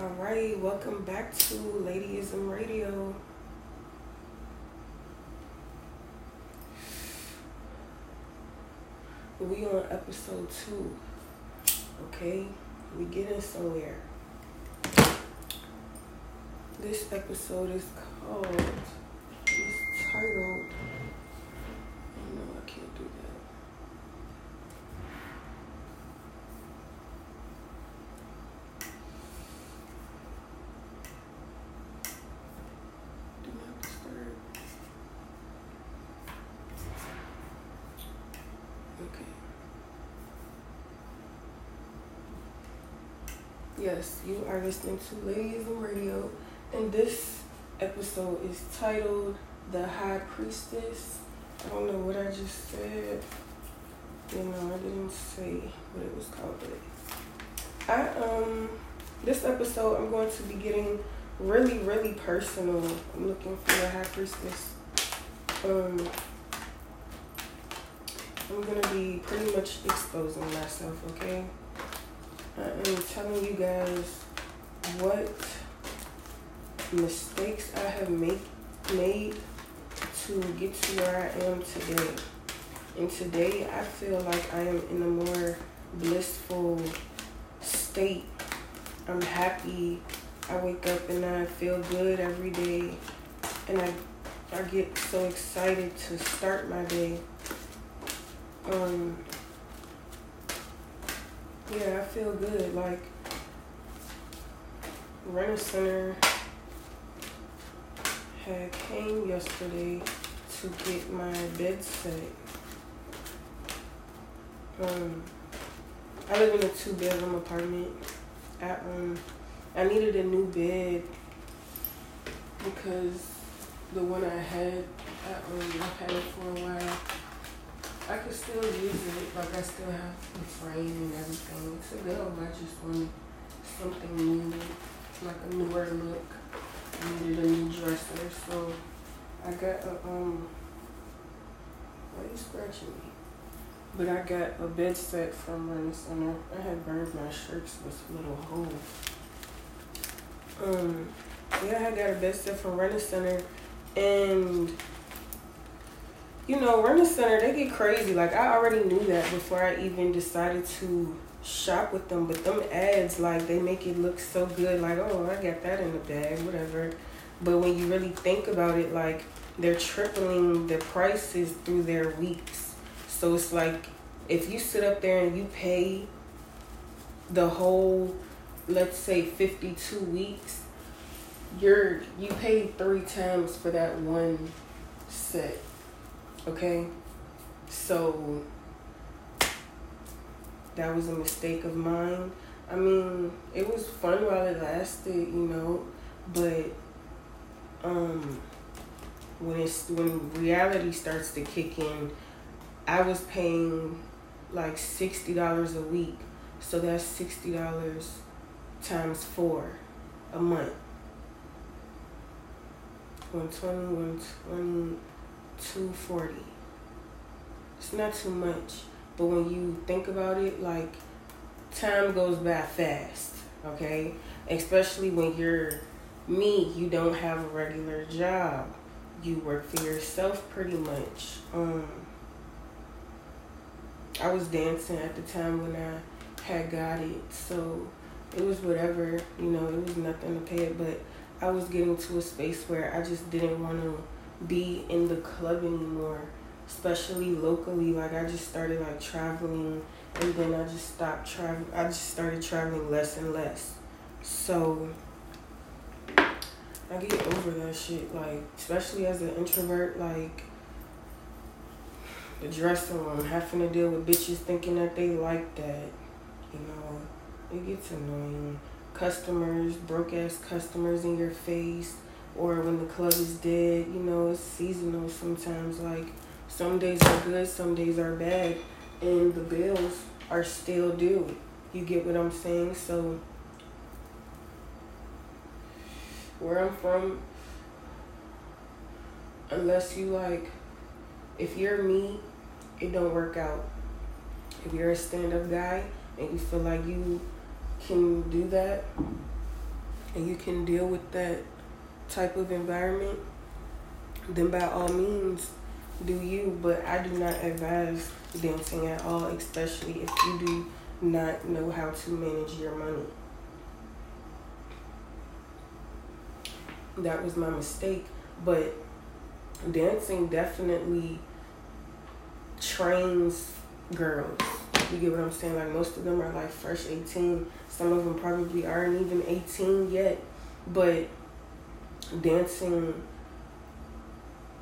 All right, welcome back to Ladyism Radio. We on episode 2. Okay, we getting somewhere. This episode is called. It's titled. No, I can't do that. Yes, you are listening to Ladyism Radio, and this episode is titled The High Priestess. I don't know what I just said. You know, I didn't say what it was called, but this episode I'm going to be getting really, really personal. I'm looking for a high priestess. I'm gonna be pretty much exposing myself, okay? I am telling you guys what mistakes I have made to get to where I am today. And today I feel like I am in a more blissful state. I'm happy. I wake up and I feel good every day. And I get so excited to start my day. Yeah, I feel good. Like, Rent-A-Center had came yesterday to get my bed set. I live in a 2-bedroom apartment. I needed a new bed because the one I had, I've had it for a while. I could still use it, like I still have the frame and everything. It's a good one, I just wanted something new, like a newer look. I needed a new dresser, so I got a, why are you scratching me? But I got a bed set from Rent-A-Center. I had burned my shirts with little holes. Yeah, I got a bed set from Rent-A-Center, and you know, Rent-A-Center, they get crazy. Like, I already knew that before I even decided to shop with them. But them ads, like, they make it look so good. Like, oh, I got that in the bag, whatever. But when you really think about it, like, they're tripling the prices through their weeks. So it's like, if you sit up there and you pay the whole, let's say, 52 weeks, you pay 3 times for that one set. Okay, so that was a mistake of mine. I mean, it was fun while it lasted, you know, but when reality starts to kick in, I was paying like $60 a week, so that's $60 times 4 a month. 120. $240. It's not too much, but when you think about it, like, time goes by fast, okay? Especially when you're me, you don't have a regular job. You work for yourself pretty much. I was dancing at the time when I had got it, so it was whatever, you know, it was nothing to pay it, but I was getting to a space where I just didn't want to be in the club anymore, especially locally. Like, I just started like traveling, and then I just stopped traveling. I just started traveling less and less. So I get over that shit, like, especially as an introvert, like the dressing room, having to deal with bitches thinking that they like that, you know, it gets annoying. Customers, broke ass customers in your face. Or when the club is dead, you know, it's seasonal sometimes. Like, some days are good, some days are bad, and the bills are still due. You get what I'm saying? So, where I'm from, unless you like, if you're me, it don't work out. If you're a stand-up guy and you feel like you can do that, and you can deal with that type of environment, then by all means do you. But I do not advise dancing at all, especially if you do not know how to manage your money. That was my mistake. But dancing definitely trains girls. You get what I'm saying? Like, most of them are like fresh 18. Some of them probably aren't even 18 yet. But dancing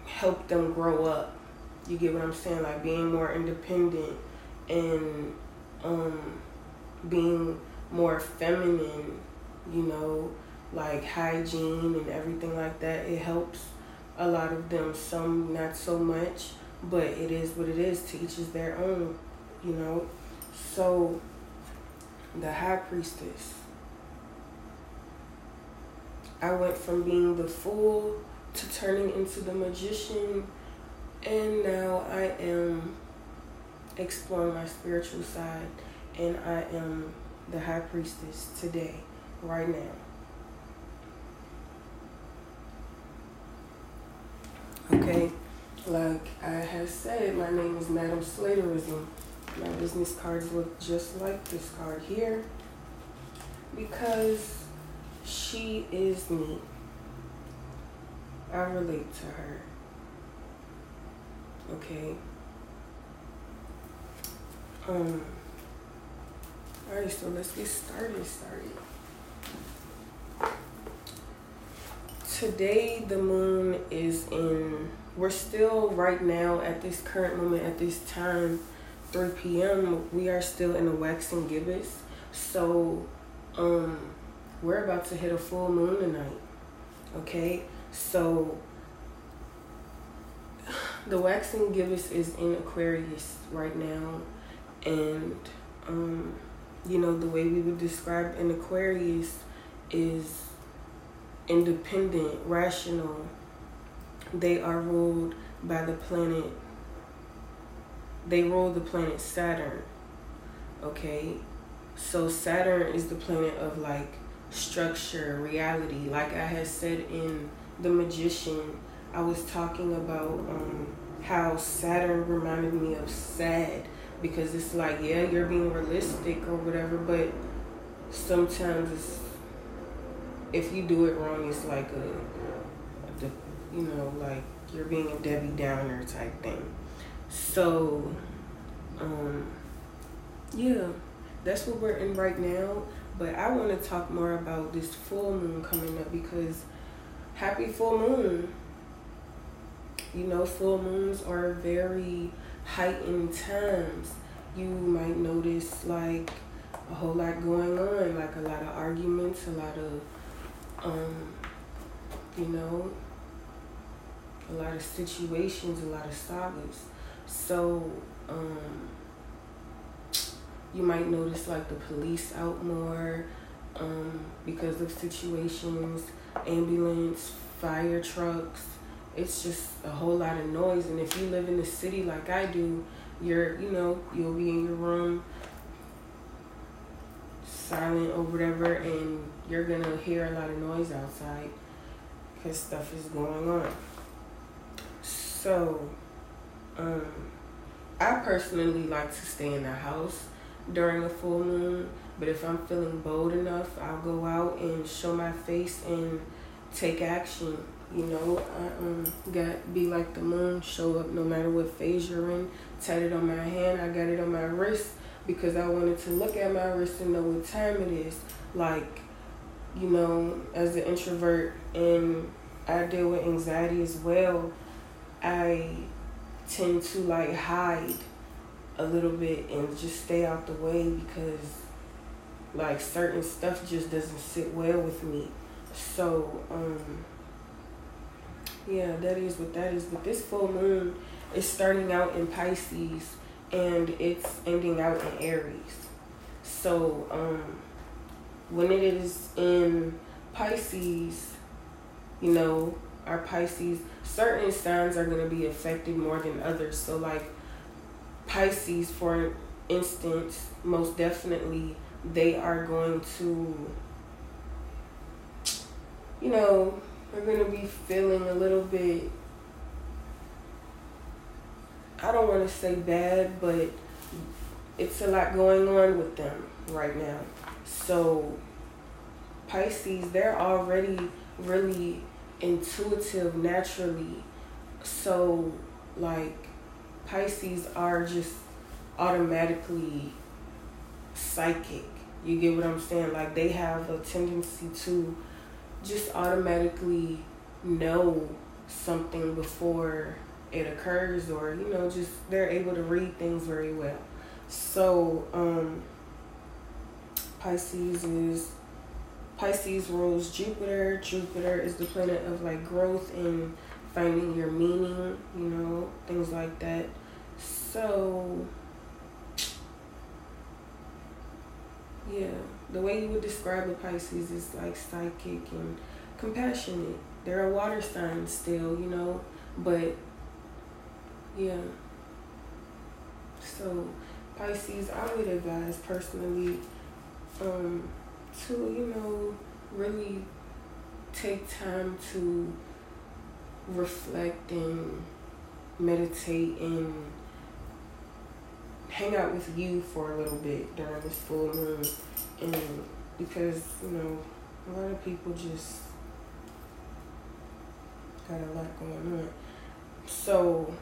helped them grow up. You get what I'm saying? Like, being more independent and being more feminine, you know, like hygiene and everything like that. It helps a lot of them. Some not so much, but it is what it is. To each is their own, you know. So the High Priestess, I went from being the fool to turning into the magician, and now I am exploring my spiritual side, and I am the High Priestess today, right now. Okay, like I have said, my name is Madam Slaterism. My business cards look just like this card here, because she is me. I relate to her. Okay. Alright, so let's get started. Today the moon is in, we're still right now at this current moment, at this time, 3 p.m. we are still in the waxing gibbous. So we're about to hit a full moon tonight. Okay, so the waxing gibbous is in Aquarius right now. And, you know, the way we would describe an Aquarius is independent, rational. They are ruled by the planet. They rule the planet Saturn, okay? So Saturn is the planet of, like, structure, reality. Like I had said in The Magician, I was talking about how Saturn reminded me of sad. Because it's like, yeah, you're being realistic or whatever, but sometimes it's, if you do it wrong, it's like a you know, like you're being a Debbie Downer type thing. So, yeah, that's what we're in right now. But I want to talk more about this full moon coming up, because happy full moon. You know, full moons are very heightened times. You might notice like a whole lot going on, like a lot of arguments, a lot of you know, a lot of situations, a lot of sagas. So you might notice like the police out more because of situations, ambulance, fire trucks. It's just a whole lot of noise. And if you live in the city like I do, you're, you know, you'll be in your room, silent or whatever, and you're gonna hear a lot of noise outside because stuff is going on. So, I personally like to stay in the house during a full moon, but if I'm feeling bold enough, I'll go out and show my face and take action. You know, I got be like the moon, show up no matter what phase you're in. Tatted on my hand, I got it on my wrist because I wanted to look at my wrist and know what time it is. Like, you know, as an introvert, and I deal with anxiety as well, I tend to like hide a little bit and just stay out the way because like certain stuff just doesn't sit well with me. So, yeah, that is what that is. But this full moon is starting out in Pisces and it's ending out in Aries. So when it is in Pisces, you know, our Pisces, certain signs are going to be affected more than others. So like Pisces, for instance, most definitely they are going to you know, we're going to be feeling a little bit, I don't want to say bad, but it's a lot going on with them right now. So Pisces, they're already really intuitive naturally. So like Pisces are just automatically psychic. You get what I'm saying? Like they have a tendency to just automatically know something before it occurs, or, you know, just they're able to read things very well. So, Pisces rules Jupiter. Jupiter is the planet of like growth and finding your meaning, you know, things like that. So, yeah, the way you would describe a Pisces is like psychic and compassionate. They're a water sign still, you know, but yeah. So Pisces, I would advise personally to, you know, really take time to reflect and meditate and hang out with you for a little bit during this full moon, and because, you know, a lot of people just got a lot going on. So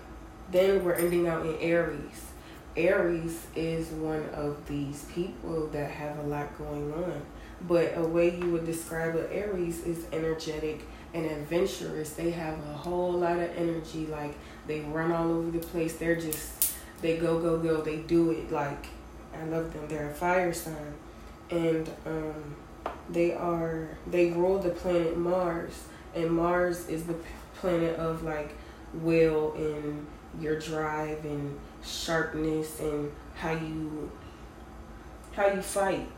then we're ending out in Aries. Aries is one of these people that have a lot going on, but a way you would describe an Aries is energetic and adventurous. They have a whole lot of energy, like they run all over the place. They're just, they go, go, go, they do it. Like, I love them. They're a fire sign, and they rule the planet Mars, and Mars is the planet of like will and your drive and sharpness and how you fight,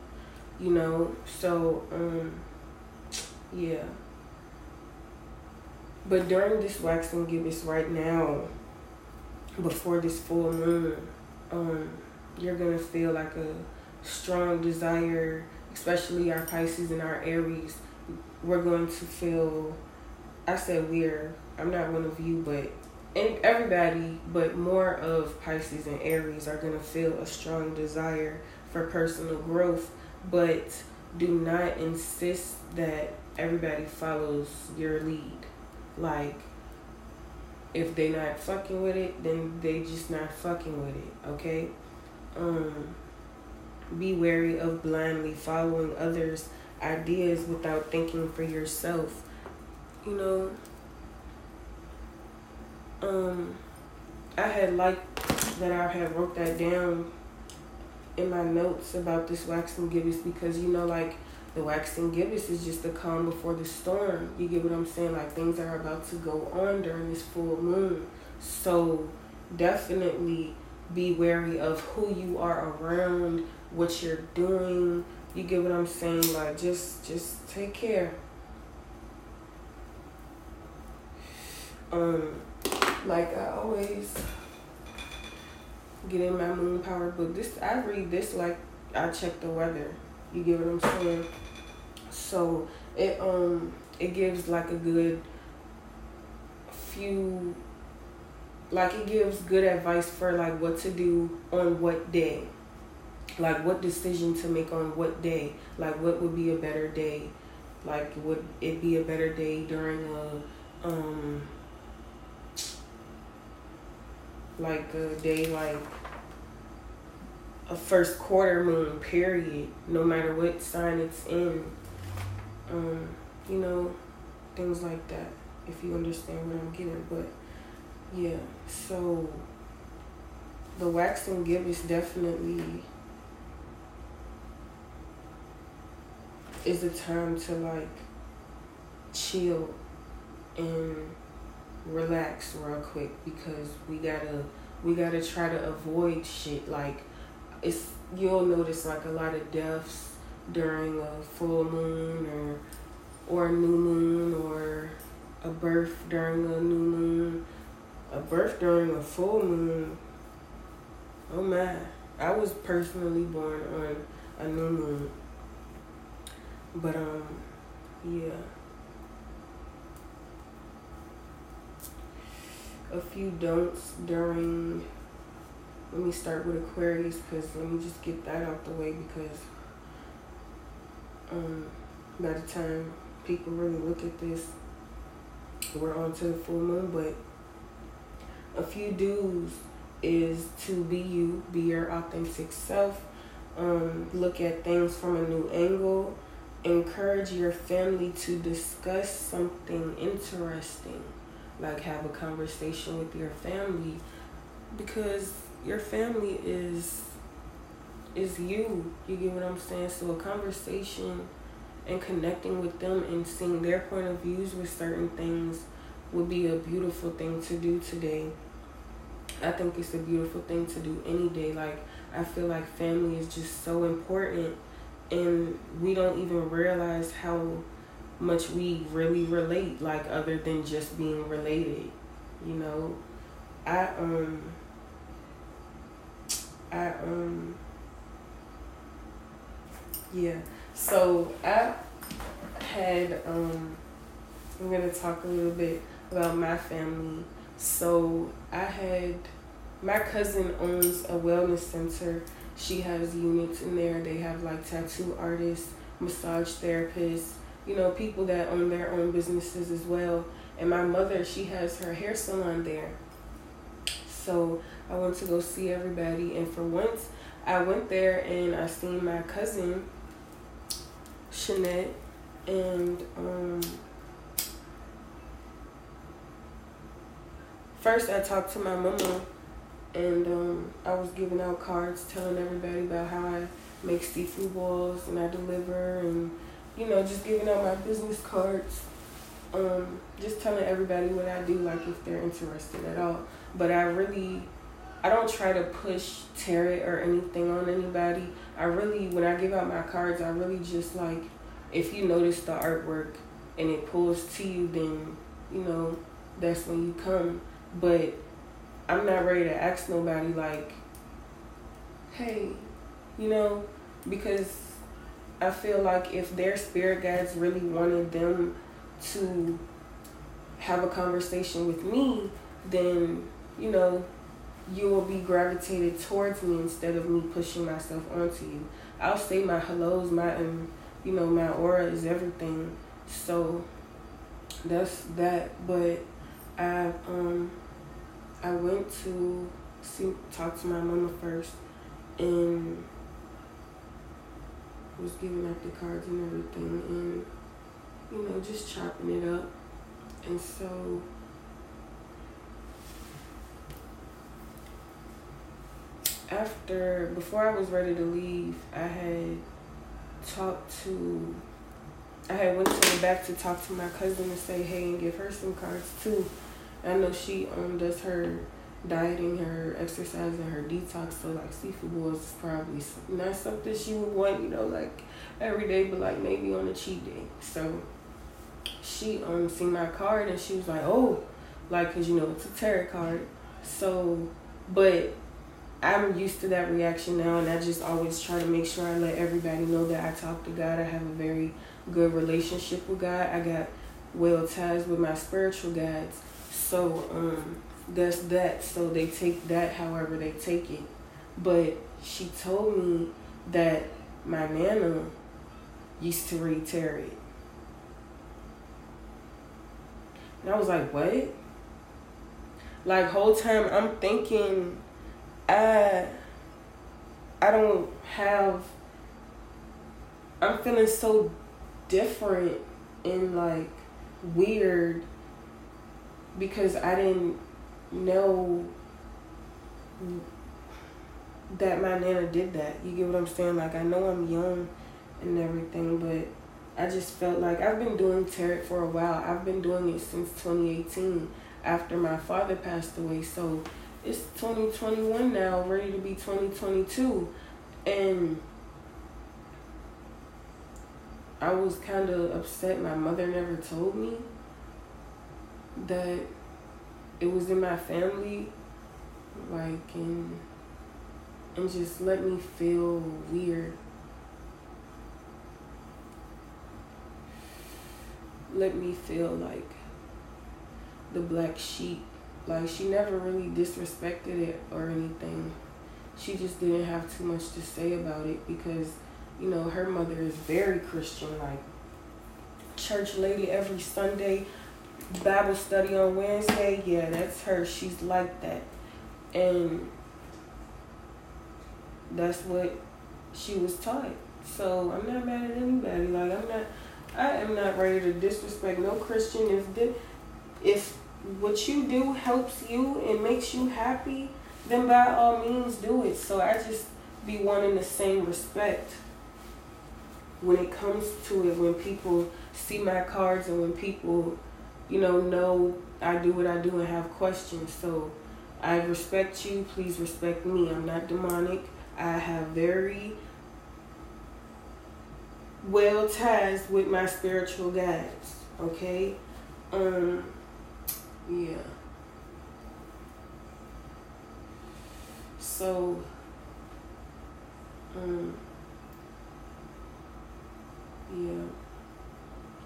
you know. So yeah, but during this waxing gibbous right now, before this full moon, you're gonna feel like a strong desire, especially our Pisces and our Aries. We're going to feel, I said we're, I'm not one of you, but and everybody, but more of Pisces and Aries are going to feel a strong desire for personal growth, but do not insist that everybody follows your lead. Like, if they not fucking with it, then they just not fucking with it, okay? Be wary of blindly following others' ideas without thinking for yourself, you know? I had liked that I had wrote that down in my notes about this waxing gibbous, because, you know, like the waxing gibbous is just the calm before the storm. You get what I'm saying? Like things are about to go on during this full moon. So definitely be wary of who you are around, what you're doing. You get what I'm saying? Like just take care. Like I always get in my moon power book. I read this like I check the weather. You get what I'm saying? So it gives like a good few, like it gives good advice for like what to do on what day, like what decision to make on what day, like what would be a better day, like would it be a better day during a like a day, like a first quarter moon period, no matter what sign it's in, you know, things like that, if you understand what I'm getting. But yeah, so the waxing gibbous definitely is a time to like chill and relax real quick, because we gotta try to avoid shit. Like it's, you'll notice like a lot of deaths during a full moon or a new moon, or a birth during a new moon, a birth during a full moon. Oh my, I was personally born on a new moon, but yeah. a few don'ts during, let me start with Aquarius, because let me just get that out the way, because by the time people really look at this, we're on to the full moon. But a few do's is to be you, be your authentic self, look at things from a new angle, encourage your family to discuss something interesting, like have a conversation with your family, because your family is you. You get what I'm saying? So a conversation and connecting with them and seeing their point of views with certain things would be a beautiful thing to do today. I think it's a beautiful thing to do any day. Like, I feel like family is just so important, and we don't even realize how much we really relate, like, other than just being related, you know. Yeah, so I had, I'm going to talk a little bit about my family. So I had, my cousin owns a wellness center. She has units in there. They have like tattoo artists, massage therapists, you know, people that own their own businesses as well. And my mother, she has her hair salon there. So I went to go see everybody. And for once, I went there and I seen my cousin, Chanette, and first I talked to my mama, and I was giving out cards telling everybody about how I make seafood balls and I deliver, and, you know, just giving out my business cards, just telling everybody what I do, like, if they're interested at all. But I don't try to push tarot or anything on anybody. When I give out my cards, I really just, like, if you notice the artwork and it pulls to you, then, you know, that's when you come. But I'm not ready to ask nobody, like, hey, you know, because I feel like if their spirit guides really wanted them to have a conversation with me, then, you know, you will be gravitated towards me instead of me pushing myself onto you. I'll say my hellos, you know, my aura is everything. So that's that. But I went to talk to my mama first and was giving out the cards and everything, and, you know, just chopping it up. And so before I was ready to leave, I had went to the back to talk to my cousin and say, hey, and give her some cards too. I know she does her dieting, her exercise, and her detox, so, like, seafood balls is probably not something she would want, you know, like, every day, but, like, maybe on a cheat day. So she seen my card, and she was like, oh, like, because, you know, it's a tarot card. So, but I'm used to that reaction now, and I just always try to make sure I let everybody know that I talk to God. I have a very good relationship with God. I got well ties with my spiritual guides. So that's that. So they take that however they take it. But she told me that my nana used to read tarot. And I was like, what? Like, whole time I'm thinking, I'm feeling so different and, like, weird because I didn't know that my nana did that. You get what I'm saying? Like, I know I'm young and everything, but I just felt like I've been doing tarot for a while. I've been doing it since 2018 after my father passed away. So it's 2021 now, ready to be 2022, and I was kind of upset. My mother never told me that it was in my family, like, and just let me feel weird. Let me feel like the black sheep Like, she never really disrespected it or anything. She just didn't have too much to say about it because, you know, her mother is very Christian, like church lady every Sunday, Bible study on Wednesday. Yeah, that's her. She's like that. And that's what she was taught. So I'm not mad at anybody. Like, I am not ready to disrespect no Christian. If what you do helps you and makes you happy, then by all means do it. So I just be wanting the same respect when it comes to it, when people see my cards and when people, you know I do what I do and have questions. So I respect you, please respect me. I'm not demonic. I have very well ties with my spiritual guides, okay? Yeah. So, yeah,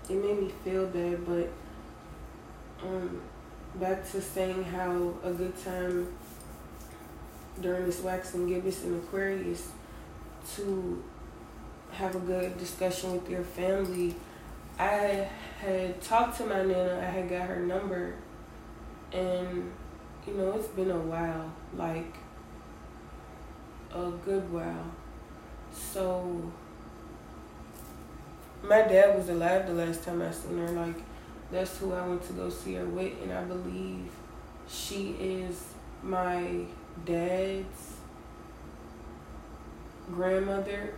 it made me feel bad, but back to saying how a good time during this wax and gibbous in Aquarius to have a good discussion with your family. I had talked to my Nana, I had got her number, and you know, it's been a while, like a good while. So my dad was alive the last time I seen her. Like, that's who I went to go see her with, and I believe she is my dad's grandmother.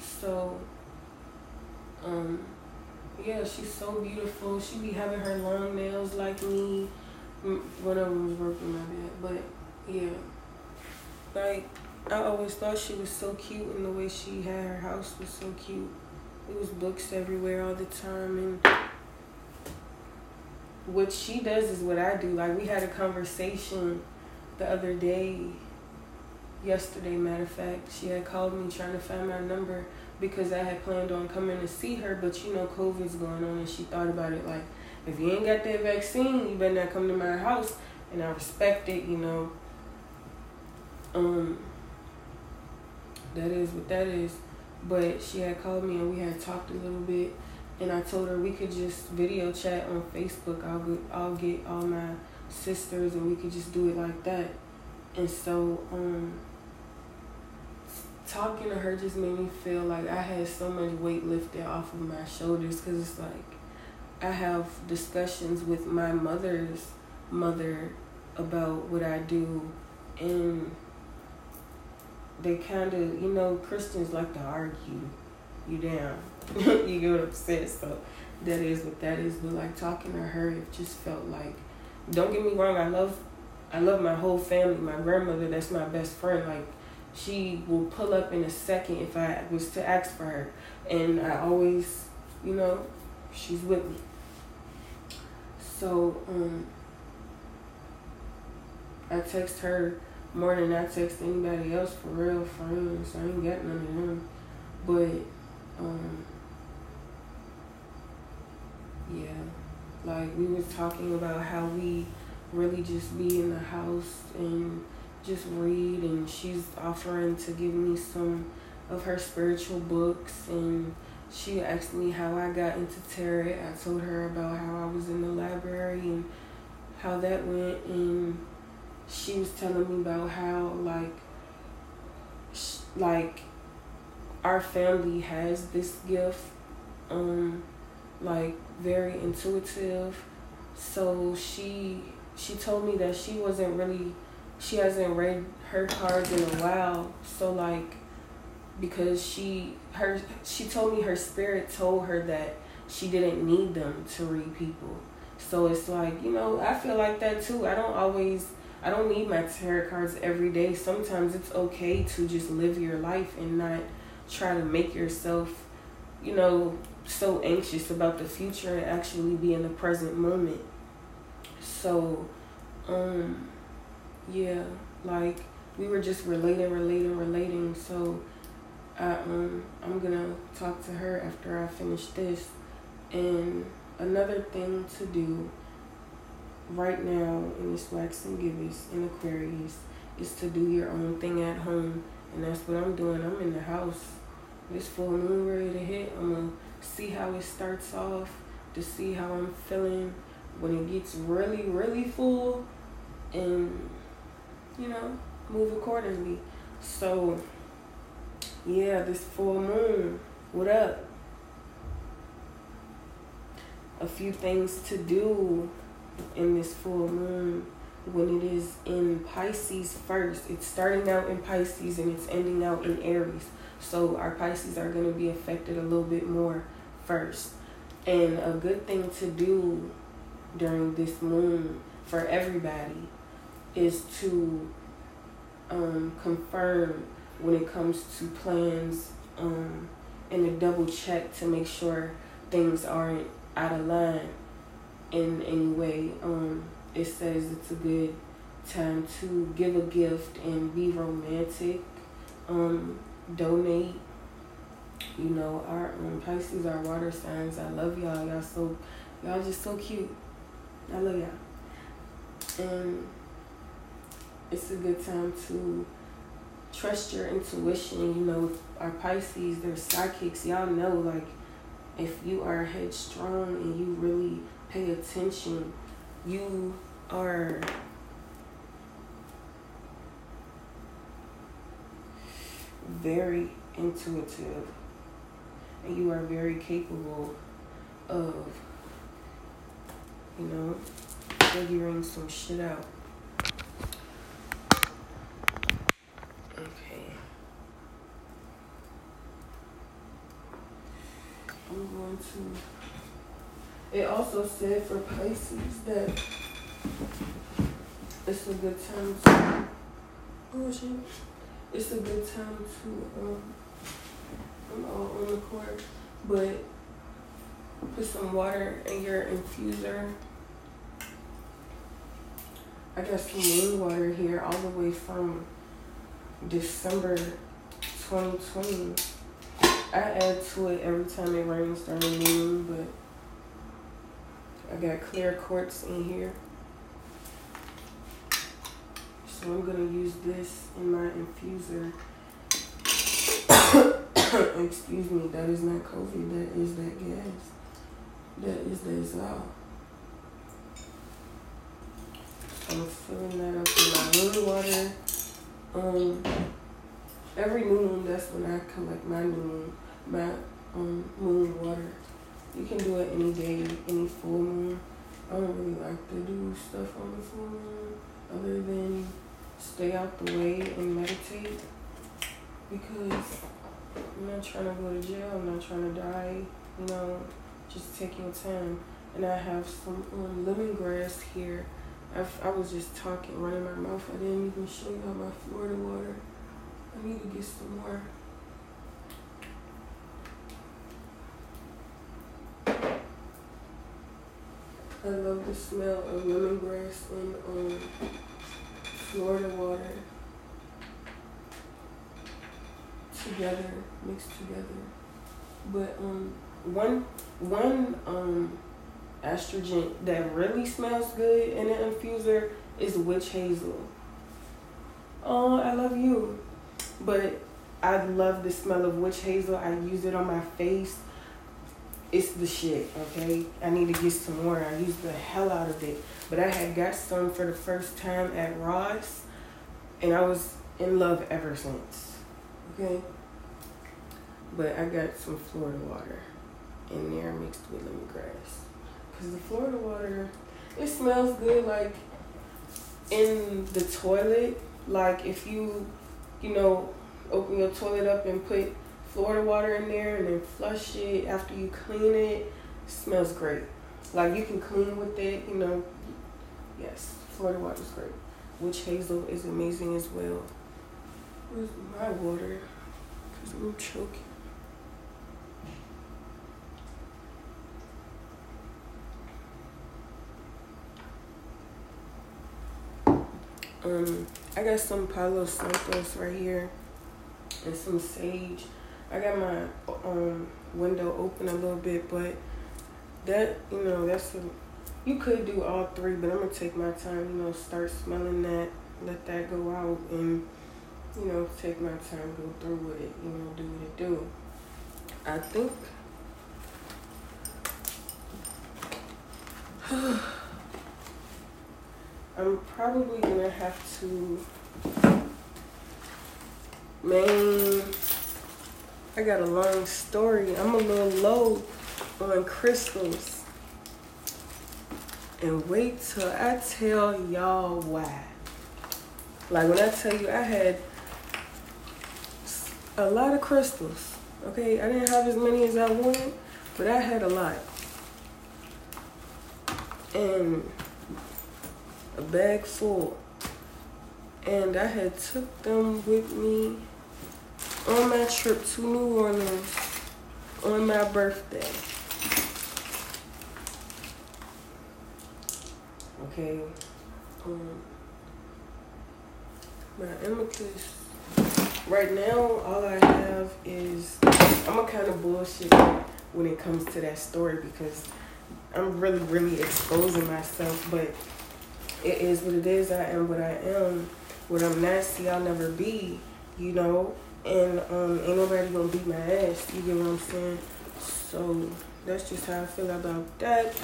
So, yeah, she's so beautiful. She be having her long nails like me. One of them was working my dad, but yeah. Like, I always thought she was so cute, and the way she had her house was so cute. It was books everywhere all the time, and what she does is what I do. Like, we had a conversation the other day, yesterday, matter of fact. She had called me trying to find my number because I had planned on coming to see her, but you know, COVID's going on, and she thought about it like, if you ain't got that vaccine, you better not come to my house, and I respect it, you know. That is what that is. But she had called me, and we had talked a little bit, and I told her we could just video chat on Facebook. I'll get all my sisters, and we could just do it like that. And so talking to her just made me feel like I had so much weight lifted off of my shoulders, because it's like I have discussions with my mother's mother about what I do, and they kind of, you know, Christians like to argue you down. You get upset. So that is what that is. But like, talking to her, it just felt like, don't get me wrong, I love my whole family. My grandmother, that's my best friend. Like, she will pull up in a second if I was to ask for her. And I always, you know, she's with me. So I text her more than I text anybody else, for real, friends. I ain't got none of them. But, yeah. Like, we was talking about how we really just be in the house and just read. And she's offering to give me some of her spiritual books. And she asked me how I got into tarot. I told her about how I was in the library and how that went. And she was telling me about how, like our family has this gift, like, very intuitive. So she told me that she hasn't read her cards in a while. So, like, because she told me her spirit told her that she didn't need them to read people. So it's like, you know, I feel like that too. I don't need my tarot cards every day. Sometimes it's okay to just live your life and not try to make yourself, you know, so anxious about the future, and actually be in the present moment. So, yeah, like, we were just relating. So I'm gonna talk to her after I finish this. And another thing to do right now in this Wax and Givers in Aquarius is to do your own thing at home. And that's what I'm doing. I'm in the house. This full moon ready to hit. I'm going to see how it starts off, to see how I'm feeling when it gets really, really full, and, you know, move accordingly. So, yeah, this full moon, what up? A few things to do in this full moon when it is in Pisces first. It's starting out in Pisces and it's ending out in Aries. So our Pisces are going to be affected a little bit more first. And a good thing to do during this moon for everybody is to confirm when it comes to plans and a double check to make sure things aren't out of line in any way. It says it's a good time to give a gift and be romantic. Donate. You know, our Pisces are water signs. I love y'all. Y'all just so cute. I love y'all. And it's a good time to trust your intuition. You know, our Pisces, they're psychics. Y'all know, like, if you are headstrong and you really pay attention, you are very intuitive and you are very capable of, you know, figuring some shit out. Okay. I'm going to... It also said for Pisces that it's a good time to... Oh, shit. It's a good time to, I'm all on the court, but put some water in your infuser. I got some rain water here all the way from December 2020. I add to it every time it rains during the moon, but I got clear quartz in here. So I'm going to use this in my infuser. Excuse me, that is not COVID, that is that gas. That is the dissolve. I'm filling that up in my moon water. Every new moon, that's when I collect my moon water. You can do it any day, any full moon. I don't really like to do stuff on the full moon other than stay out the way and meditate, because I'm not trying to go to jail, I'm not trying to die, you know, just take your time. And I have some lemongrass here. I was just talking, running my mouth, I didn't even show you all my Florida water. I need to get some more. I love the smell of lemongrass and Florida water together, mixed together. But one astringent that really smells good in an infuser is witch hazel. Oh, I love you. But I love the smell of witch hazel. I use it on my face. It's the shit, okay? I need to get some more. I used the hell out of it. But I had got some for the first time at Ross, and I was in love ever since, okay? But I got some Florida water in there mixed with lemongrass. Because the Florida water, it smells good, like, in the toilet. Like, if you know, open your toilet up and put Florida water in there and then flush it after you clean it. Smells great. Like, you can clean with it, you know. Yes, Florida water is great. Witch hazel is amazing as well. Where's my water? Because I'm choking. I got some Palo Santos right here and some sage. I got my window open a little bit, but that, you know, that's a You could do all three, but I'm going to take my time, you know, start smelling that, let that go out, and, you know, take my time, go through with it, you know, do what it do. I think, I'm probably going to have to, man, I got a long story. I'm a little low on crystals. And wait till I tell y'all why. Like, when I tell you I had a lot of crystals, okay? I didn't have as many as I wanted, but I had a lot. And a bag full. And I had took them with me on my trip to New Orleans on my birthday. Okay, my amethyst, right now, all I have is, I'm a kind of bullshit when it comes to that story because I'm really exposing myself, but it is what it is. I am what I am. When I'm nasty, I'll never be, you know, and ain't nobody gonna beat my ass, you get what I'm saying? So that's just how I feel about that.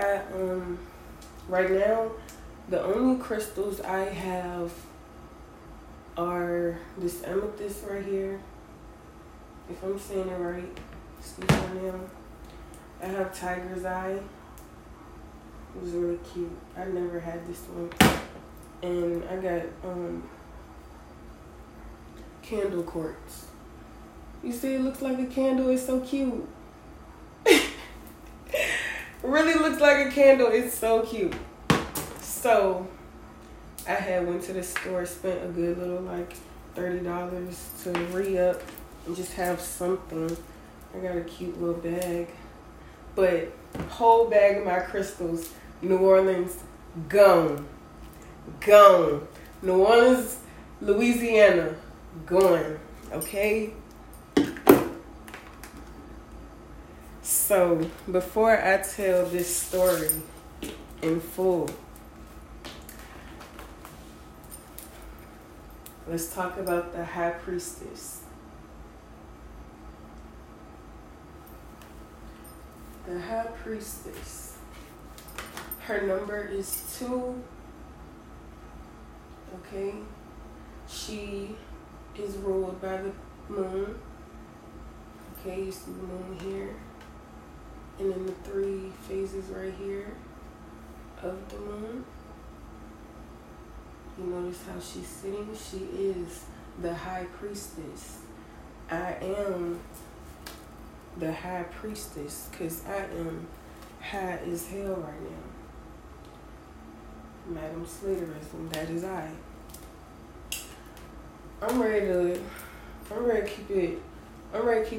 I right now, the only crystals I have are this amethyst right here, if I'm saying it right. Excuse me, now. I have tiger's eye. It was really cute. I never had this one. And I got candle quartz. You see, it looks like a candle. It's so cute. Really looks like a candle. It's so cute. So I had went to the store, spent a good little like $30 to re-up and just have something. I got a cute little bag, but whole bag of my crystals. New Orleans gone. New Orleans, Louisiana gone. Okay. So, before I tell this story in full, let's talk about the High Priestess. The High Priestess. Her number is 2. Okay? She is ruled by the moon. Okay, you see the moon here. And then the 3 phases right here of the moon. You notice how she's sitting? She is the High Priestess. I am the High Priestess because I am high as hell right now. Madam Slaterism, that is I. I'm ready to keep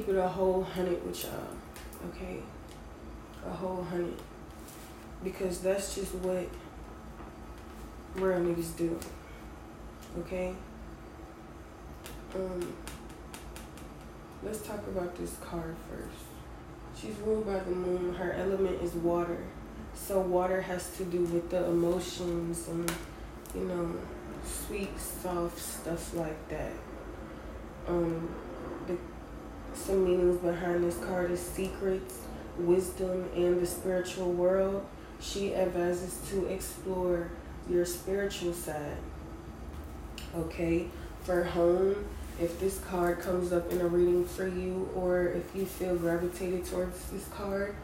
it a whole 100 with y'all, okay? A whole 100, because that's just what real niggas do, okay? Let's talk about this card first. She's ruled by the moon. Her element is water, so water has to do with the emotions and, you know, sweet, soft stuff like that. Some meanings behind this card is secrets, wisdom, and the spiritual world. She advises to explore your spiritual side. Okay, for home, if this card comes up in a reading for you, or if you feel gravitated towards this card,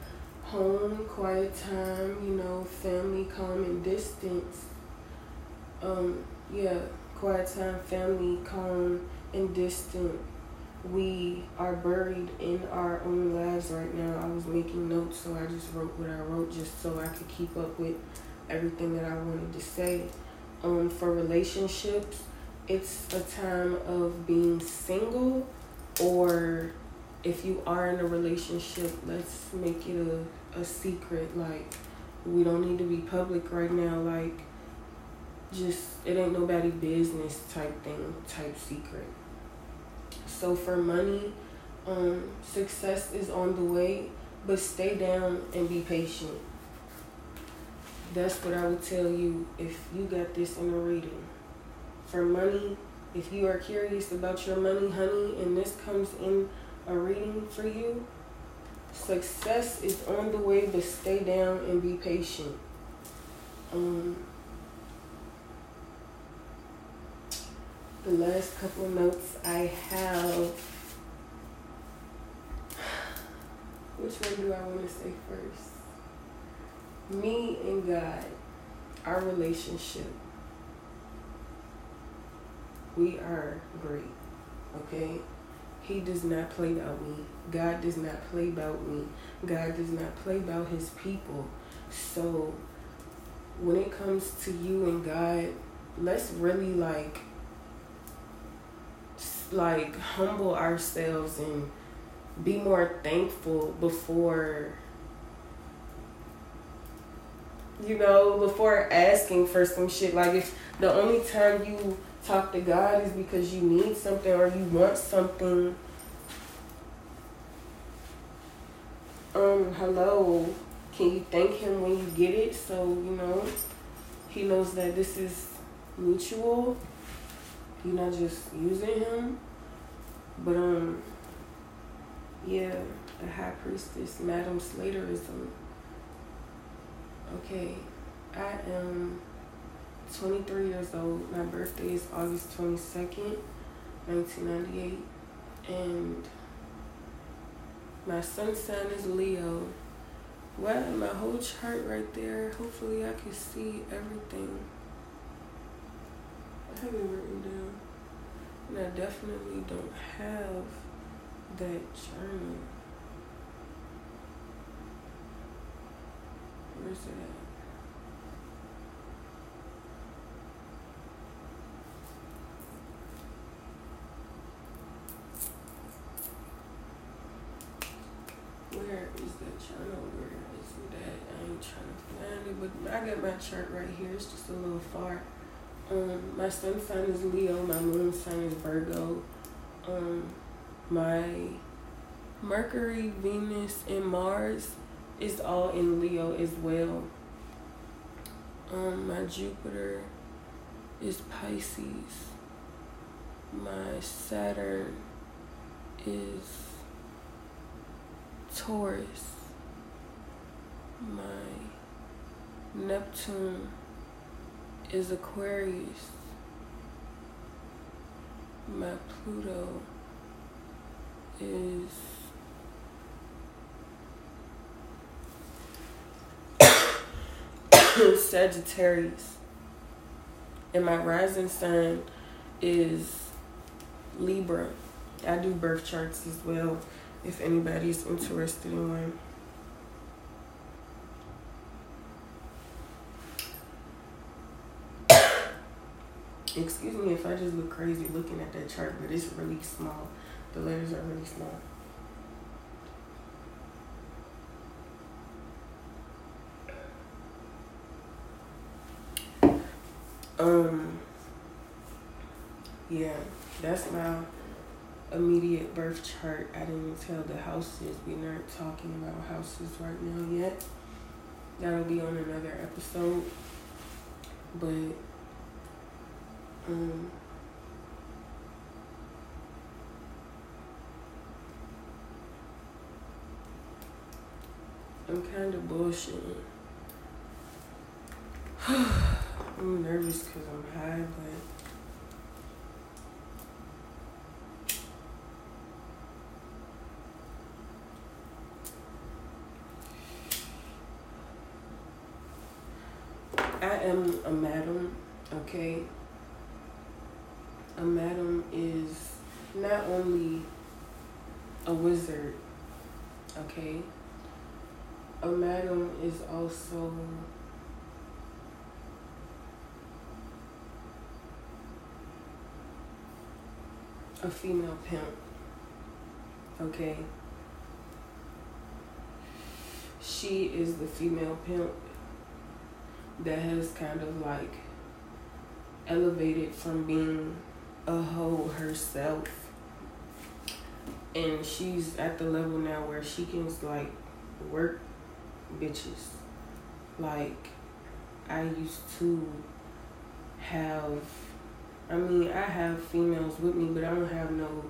home, quiet time, you know, family, calm, and distance. Quiet time, family, calm, and distant. We are buried in our own lives right now. I was making notes, so I just wrote what I wrote just so I could keep up with everything that I wanted to say. For relationships, it's a time of being single, or if you are in a relationship, let's make it a secret. Like, we don't need to be public right now. Like, just, it ain't nobody business type thing, type secret. So for money, success is on the way, but stay down and be patient. that's what I would tell you if you got this in a reading. For money, if you are curious about your money, honey, and this comes in a reading for you, success is on the way, but stay down and be patient. The last couple of notes I have, which one do I want to say first? Me and God, our relationship. We are great, okay? He does not play about me. God does not play about me. God does not play about his people. So when it comes to you and God, let's really like humble ourselves and be more thankful before asking for some shit. Like, if the only time you talk to God is because you need something or you want something, hello, can you thank him when you get it? So, he knows that this is mutual. You're not just using him. But, yeah, the High Priestess, Madam Slaterism. Okay, I am 23 years old. My birthday is August 22nd, 1998. And my sun sign is Leo. Wow, my whole chart right there. Hopefully I can see everything. I have it written down. And I definitely don't have that journal. Where's it at? Where is that channel? Where is that? I ain't trying to find it, but I got my chart right here. It's just a little far. My sun sign is Leo. My moon sign is Virgo. My Mercury, Venus, and Mars is all in Leo as well. My Jupiter is Pisces. My Saturn is Taurus. My Neptune is Aquarius. My Pluto is Sagittarius. And my rising sign is Libra. I do birth charts as well, if anybody's interested in one. Excuse me if I just look crazy looking at that chart, but it's really small. The letters are really small. Yeah, that's my immediate birth chart. I didn't tell the houses. We aren't talking about houses right now yet. That'll be on another episode. But I'm kind of bullshitting. I'm nervous because I'm high, but I am a madam, okay? A madam is not only a wizard, okay? A madam is also a female pimp, okay? She is the female pimp that has kind of like elevated from being a hoe herself, and she's at the level now where she can like work bitches. Like, I used to have, I mean, I have females with me, but I don't have no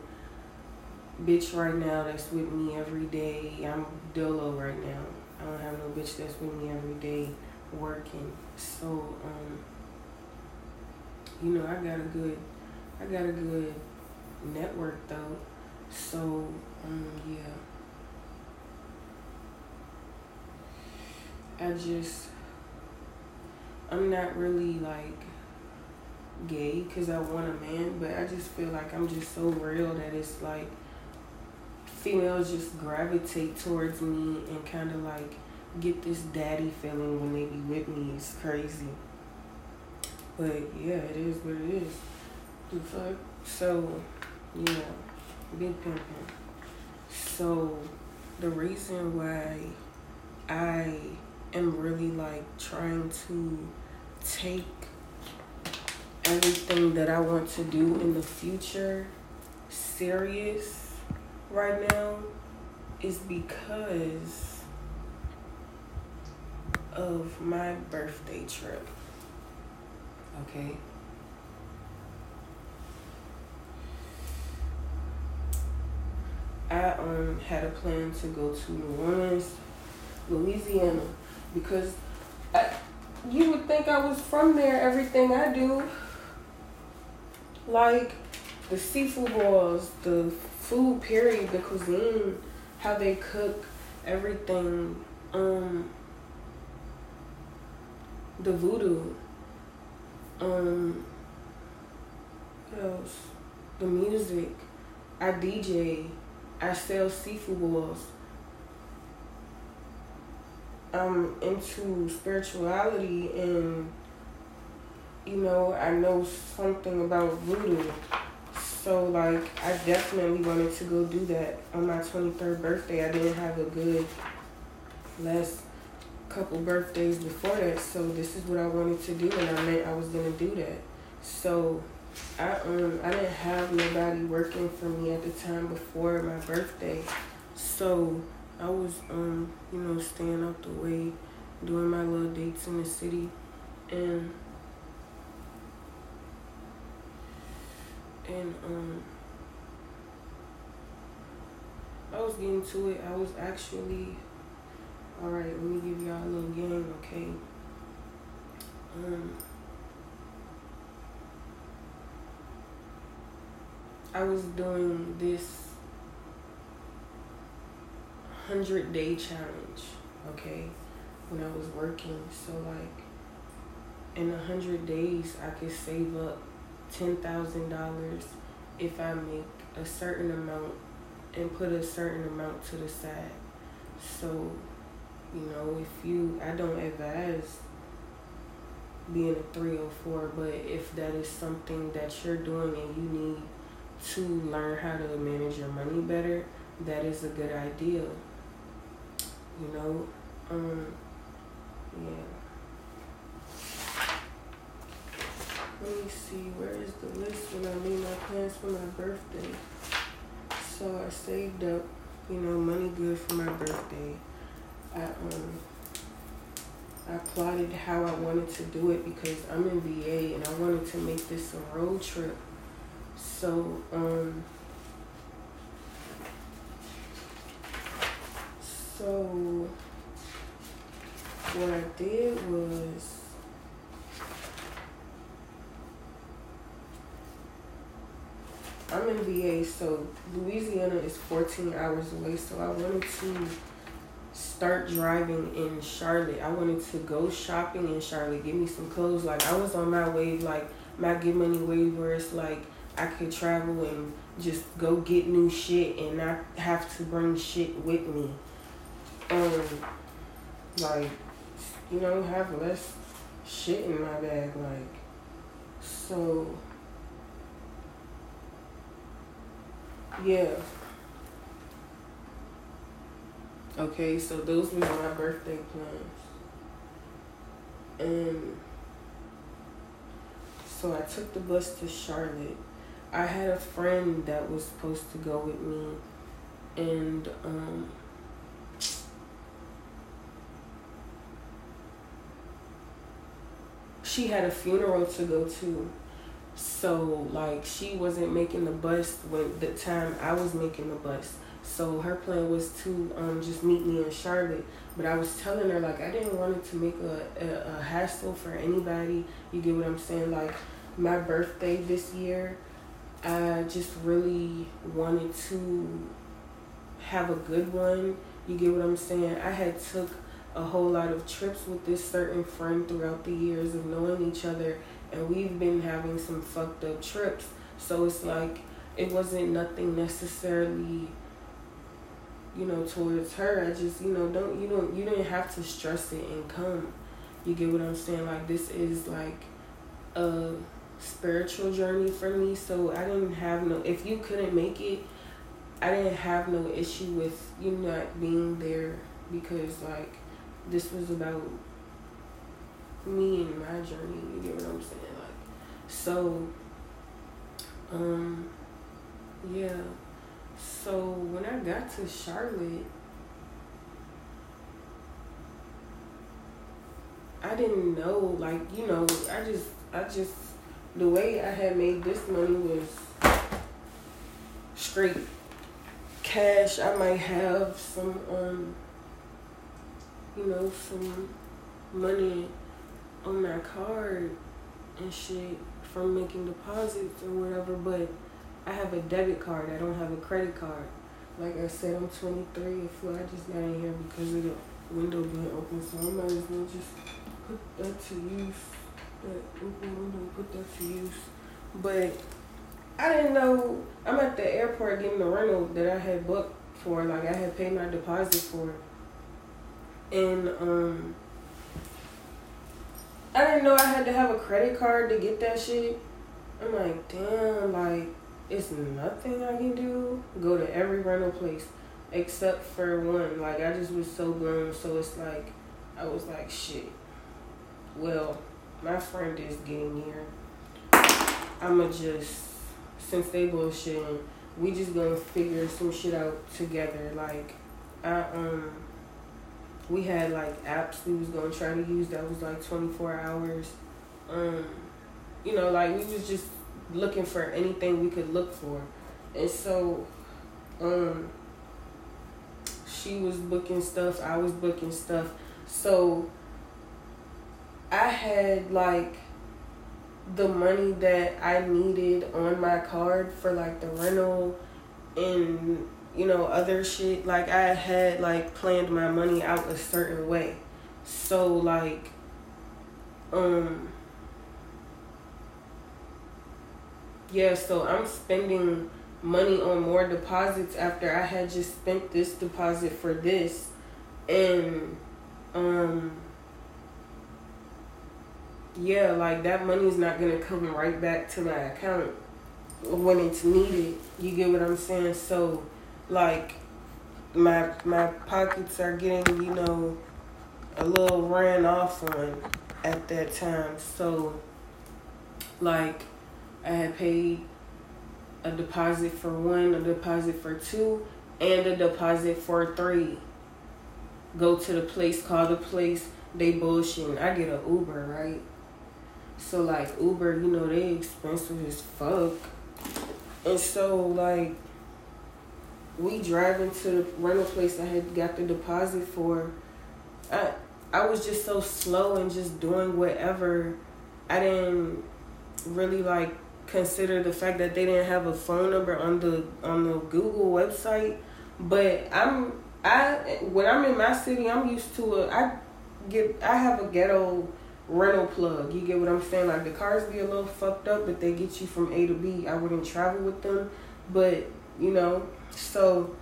bitch right now that's with me every day. I'm dolo right now. I don't have no bitch that's with me every day working. So, you know, I got a good network though. So, yeah. I'm not really like gay because I want a man, but I just feel like I'm just so real that it's like females just gravitate towards me and kind of like get this daddy feeling when they be with me. It's crazy. But yeah, it is what it is. The fuck? So, yeah, big pimping. So, the reason why I am really like trying to take everything that I want to do in the future serious right now is because of my birthday trip. Okay. I had a plan to go to New Orleans, Louisiana, because you would think I was from there. Everything I do, like the seafood balls, the food period, the cuisine, how they cook everything, the voodoo, what else? The music. I DJ. I sell seafood balls. I'm into spirituality and, you know, I know something about voodoo. So, like, I definitely wanted to go do that on my 23rd birthday. I didn't have a good last couple birthdays before that. So, this is what I wanted to do, and I meant I was going to do that. So, I didn't have nobody working for me at the time before my birthday. So, I was, you know, staying out the way, doing my little dates in the city, and I was getting to it. I was actually, all right, let me give y'all a little game, okay? I was doing this 100-day challenge, okay, when I was working. So, like, in 100 days, I could save up $10,000 if I make a certain amount and put a certain amount to the side. So, you know, I don't advise being a 304, but if that is something that you're doing and you need to learn how to manage your money better, that is a good idea. You know, yeah. Let me see, where is the list when I made my plans for my birthday? So I saved up, you know, money good for my birthday. I plotted how I wanted to do it because I'm in VA and I wanted to make this a road trip. So, so what I did was I'm in VA, so Louisiana is 14 hours away, so I wanted to start driving in Charlotte. I wanted to go shopping in Charlotte, get me some clothes. Like, I was on my wave, like my get money wave, where it's like I could travel and just go get new shit and not have to bring shit with me. Like, you know, have less shit in my bag, like, so, yeah. Okay, so those were my birthday plans. And so I took the bus to Charlotte. I had a friend that was supposed to go with me, and she had a funeral to go to. So, like, she wasn't making the bus with the time I was making the bus. So her plan was to just meet me in Charlotte. But I was telling her, like, I didn't want it to make a hassle for anybody. You get what I'm saying? Like, my birthday this year, I just really wanted to have a good one. You get what I'm saying? I had took a whole lot of trips with this certain friend throughout the years of knowing each other. And we've been having some fucked up trips. So it's like, it wasn't nothing necessarily, you know, towards her. I just, you know, you didn't have to stress it and come. You get what I'm saying? Like, this is like a spiritual journey for me. So I didn't have no, if you couldn't make it, I didn't have no issue with you not being there, because like, this was about me and my journey. You get what I'm saying? Like, so yeah. So when I got to Charlotte, I didn't know, like, you know, I just the way I had made this money was straight cash. I might have some you know, some money on my card and shit from making deposits or whatever, but I have a debit card. I don't have a credit card. Like I said, I'm 23. I feel I just got in here because of the window being open, so I might as well just put that to use. That open window, put that to use. But I didn't know. I'm at the airport getting the rental that I had booked for. Like, I had paid my deposit for. And I didn't know I had to have a credit card to get that shit. I'm like, damn, like, it's nothing I can do. Go to every rental place except for one. Like, I just was so blown. So it's like, I was like, shit. Well, my friend is getting here. I'ma just, since they bullshitting, we just gonna figure some shit out together. Like, we had like apps we was gonna try to use that was like 24 hours. You know, like, we was just looking for anything we could look for. And so she was booking stuff, I was booking stuff. So I had like the money that I needed on my card for like the rental and, you know, other shit. Like, I had like planned my money out a certain way. So like yeah, so I'm spending money on more deposits after I had just spent this deposit for this. And, yeah, like, that money's not going to come right back to my account when it's needed. You get what I'm saying? So, like, my pockets are getting, you know, a little ran off on at that time. So, like, I had paid a deposit for one, a deposit for two, and a deposit for three. Go to the place, call the place, they bullshitting. I get an Uber, right? So, like, Uber, you know, they expensive as fuck. And so, like, we driving to the rental place I had got the deposit for. I was just so slow and just doing whatever. I didn't really, like, consider the fact that they didn't have a phone number on the Google website. But when I'm in my city, I'm used to I have a ghetto rental plug. You get what I'm saying? Like, the cars be a little fucked up, but they get you from A to B. I wouldn't travel with them, but you know. So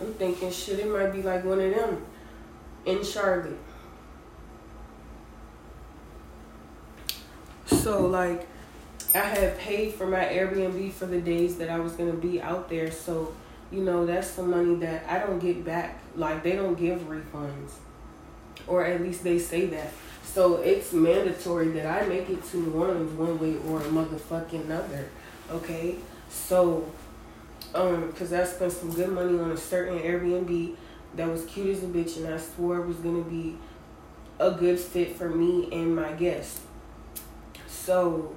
I'm thinking, shit, it might be like one of them in Charlotte. So, like, I had paid for my Airbnb for the days that I was going to be out there. So, you know, that's the money that I don't get back. Like, they don't give refunds. Or at least they say that. So, it's mandatory that I make it to New Orleans one way or motherfucking another. Okay? So, because I spent some good money on a certain Airbnb. that was cute as a bitch and I swore was going to be a good fit for me and my guests. So,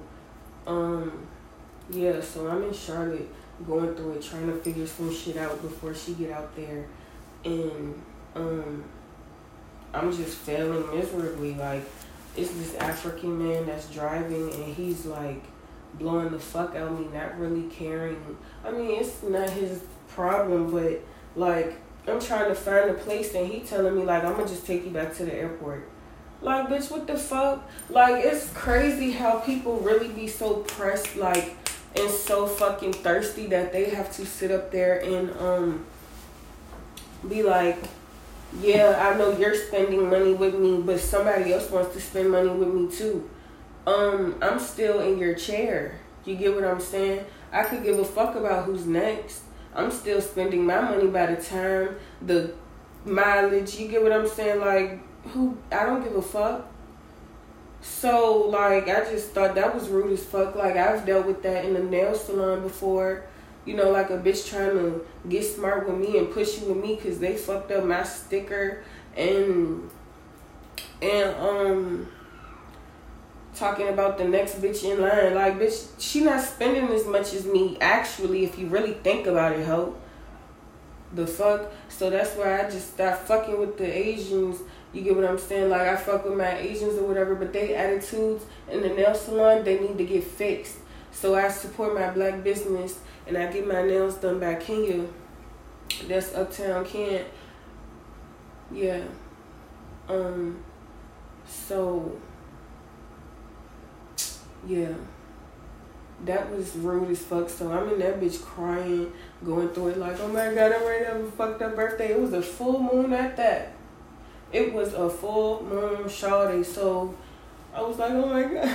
yeah, so I'm in Charlotte going through it, trying to figure some shit out before she get out there. And I'm just failing miserably. Like, it's this African man that's driving and he's like blowing the fuck out of me, not really caring. I mean, it's not his problem, but like, I'm trying to find a place and he telling me like, I'm gonna just take you back to the airport. Like, bitch, what the fuck? Like, it's crazy how people really be so pressed, like, and so fucking thirsty that they have to sit up there and be like, yeah, I know you're spending money with me, but somebody else wants to spend money with me too. I'm still in your chair. You get what I'm saying? I could give a fuck about who's next. I'm still spending my money by the time, the mileage. You get what I'm saying? Like, who? I don't give a fuck. So, like, I just thought that was rude as fuck. Like, I've dealt with that in a nail salon before. You know, like a bitch trying to get smart with me and push you with me because they fucked up my sticker and talking about the next bitch in line. Like, bitch, she not spending as much as me, actually, if you really think about it, ho. The fuck? So that's why I just stopped fucking with the Asians. You get what I'm saying? Like, I fuck with my Asians or whatever, but they attitudes in the nail salon, they need to get fixed. So I support my black business and I get my nails done by Kenya. That's Uptown Kent. Yeah. So, yeah. That was rude as fuck. So I'm in that bitch crying, going through it like, oh my God, I'm ready to have a fucked up birthday. It was a full moon at that. It was a full moon, shawty. So I was like, oh my God,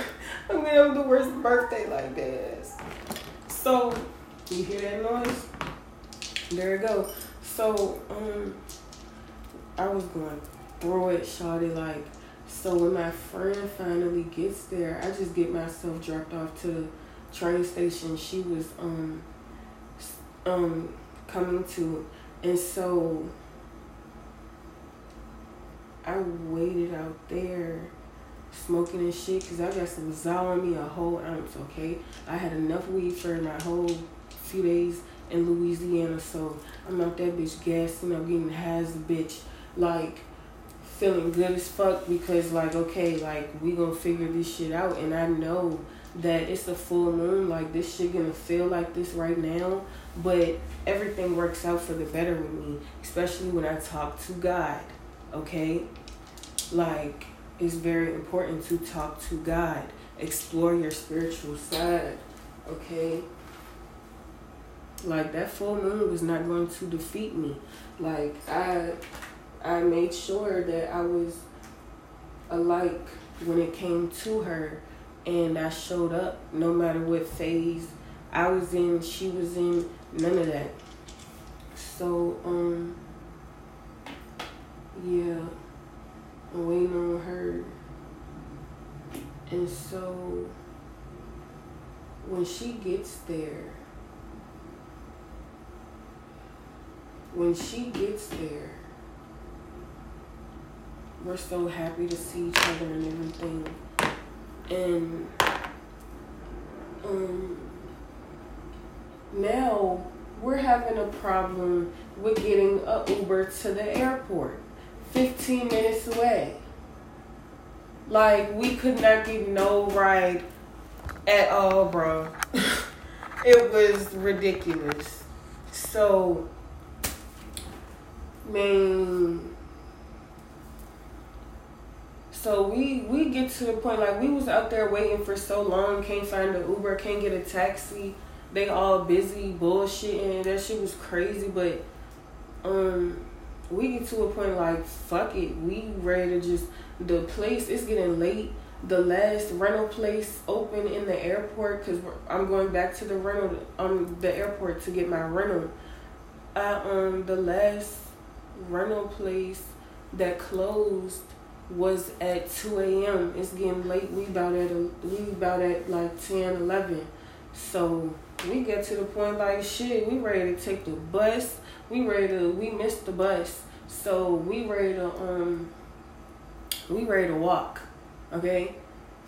I'm going to have the worst birthday like this. So, you hear that noise? There it go. So, I was going through it, shawty, like, so when my friend finally gets there, I just get myself dropped off to the train station she was coming to. And so, I waited out there smoking and shit, because I got some Zal on me, a whole ounce, okay? I had enough weed for my whole few days in Louisiana, so I'm out that bitch gassing up, getting high as a bitch, like, feeling good as fuck, because, like, okay, like, we gonna figure this shit out, and I know that it's a full moon, like, this shit gonna feel like this right now, but everything works out for the better with me, especially when I talk to God, okay? Like, it's very important to talk to God. Explore your spiritual side, okay? Like, that full moon was not going to defeat me. Like, I made sure that I was alike when it came to her, and I showed up no matter what phase I was in, she was in, none of that. So, yeah. I'm waiting on her. And so when she gets there, we're so happy to see each other and everything. And now we're having a problem with getting a Uber to the airport. 15 minutes away. Like, we could not get no ride at all, bro. It was ridiculous. So, man. So, we get to the point, like, we was out there waiting for so long. Can't find an Uber. Can't get a taxi. They all busy bullshitting. That shit was crazy, but, we get to a point like, fuck it. We ready to just, the place, it's getting late. The last rental place open in the airport, because I'm going back to the rental, the airport to get my rental. The last rental place that closed was at 2 a.m. It's getting late. We about at like 10, 11. So we get to the point like, shit, we ready to take the bus. We missed the bus. So we ready to walk. Okay,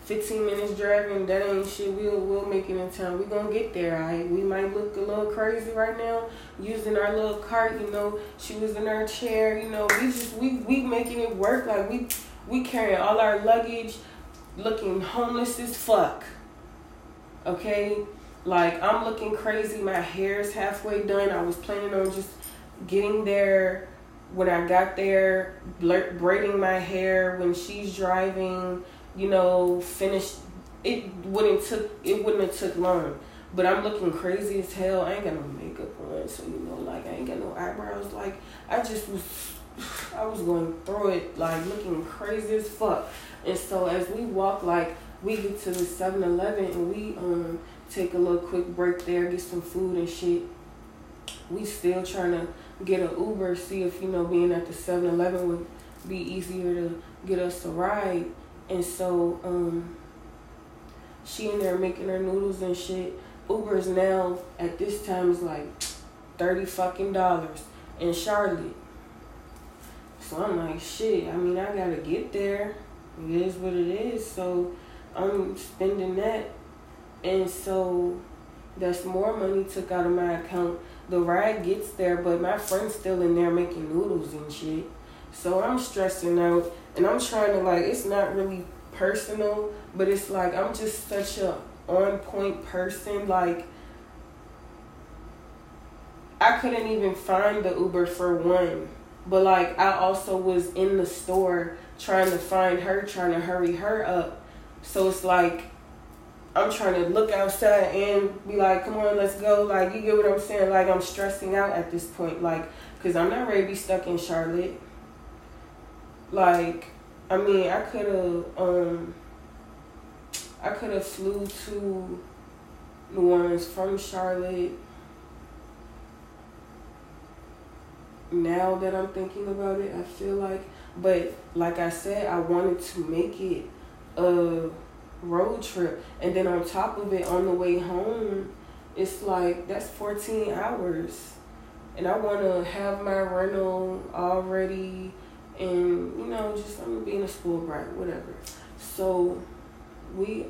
15 minutes driving, that ain't shit. We'll make it in time. We gonna get there, alright? We might look a little crazy right now, using our little cart. You know, she was in her chair. You know, we making it work. Like we carrying all our luggage, looking homeless as fuck. Okay, like I'm looking crazy. My hair's halfway done. I was planning on just getting there. When I got there, braiding my hair when she's driving, you know, finished. It wouldn't have took long. But I'm looking crazy as hell. I ain't got no makeup on, so you know, like I ain't got no eyebrows. Like I was going through it, like looking crazy as fuck. And so as we walk, like we get to the 7-Eleven and we take a little quick break there, get some food and shit. We still trying to get an Uber, see if, you know, being at the 7-Eleven would be easier to get us a ride. And so she in there making her noodles and shit. Uber's now at this time is like $30 in Charlotte. So I'm like, shit, I mean, I gotta get there. It is what it is. So I'm spending that, and so that's more money took out of my account. The ride gets there, but my friend's still in there making noodles and shit. So I'm stressing out, and I'm trying to, like, it's not really personal, but it's like I'm just such a on-point person. Like, I couldn't even find the Uber for one. But, like, I also was in the store trying to find her, trying to hurry her up. So it's like, I'm trying to look outside and be like, come on, let's go. Like, you get what I'm saying? Like, I'm stressing out at this point. Like, because I'm not ready to be stuck in Charlotte. Like, I mean, I could have flew to New Orleans from Charlotte. Now that I'm thinking about it, I feel like. But, like I said, I wanted to make it road trip, and then on top of it, on the way home, it's like that's 14 hours, and I want to have my rental already, and you know, just I'm being a spoil brat, whatever. So we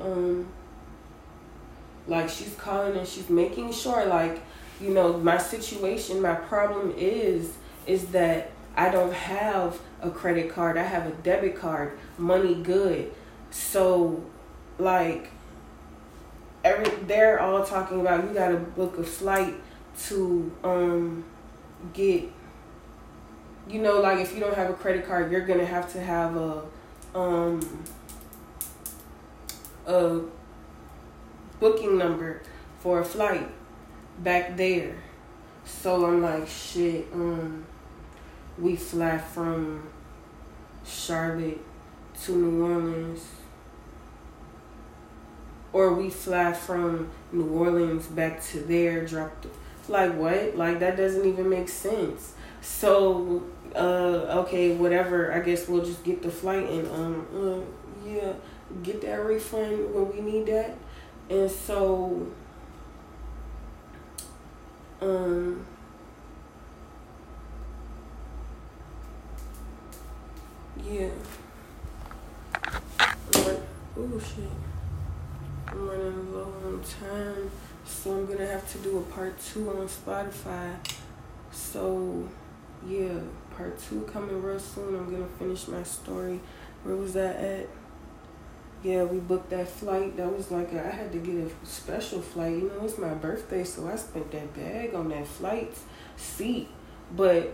like she's calling and she's making sure, like, you know, my situation, my problem is that I don't have a credit card, I have a debit card, money good, so. Like, they're all talking about you gotta book a flight to get, you know, like if you don't have a credit card, you're gonna have to have a booking number for a flight back there. So I'm like, shit, we fly from Charlotte to New Orleans. Or we fly from New Orleans back to there, drop the... Like, what? Like, that doesn't even make sense. So, okay, whatever. I guess we'll just get the flight and, yeah, get that refund when we need that. And so, yeah. Oh, shit. I'm running low on time, so I'm gonna have to do a part 2 on Spotify. So yeah, part 2 coming real soon. I'm gonna finish my story. Where was I at? Yeah, we booked that flight. That was like I had to get a special flight. You know, it's my birthday, so I spent that bag on that flight seat. But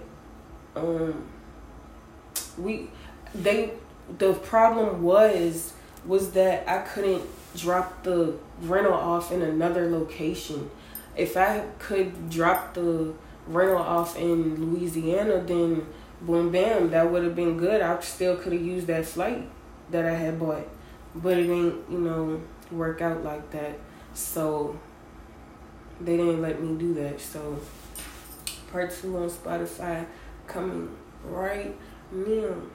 the problem was that I couldn't drop the rental off in another location. If I could drop the rental off in Louisiana, then boom, bam, that would have been good. I still could have used that flight that I had bought, but it didn't, you know, work out like that. So they didn't let me do that. So part 2 on Spotify coming right now.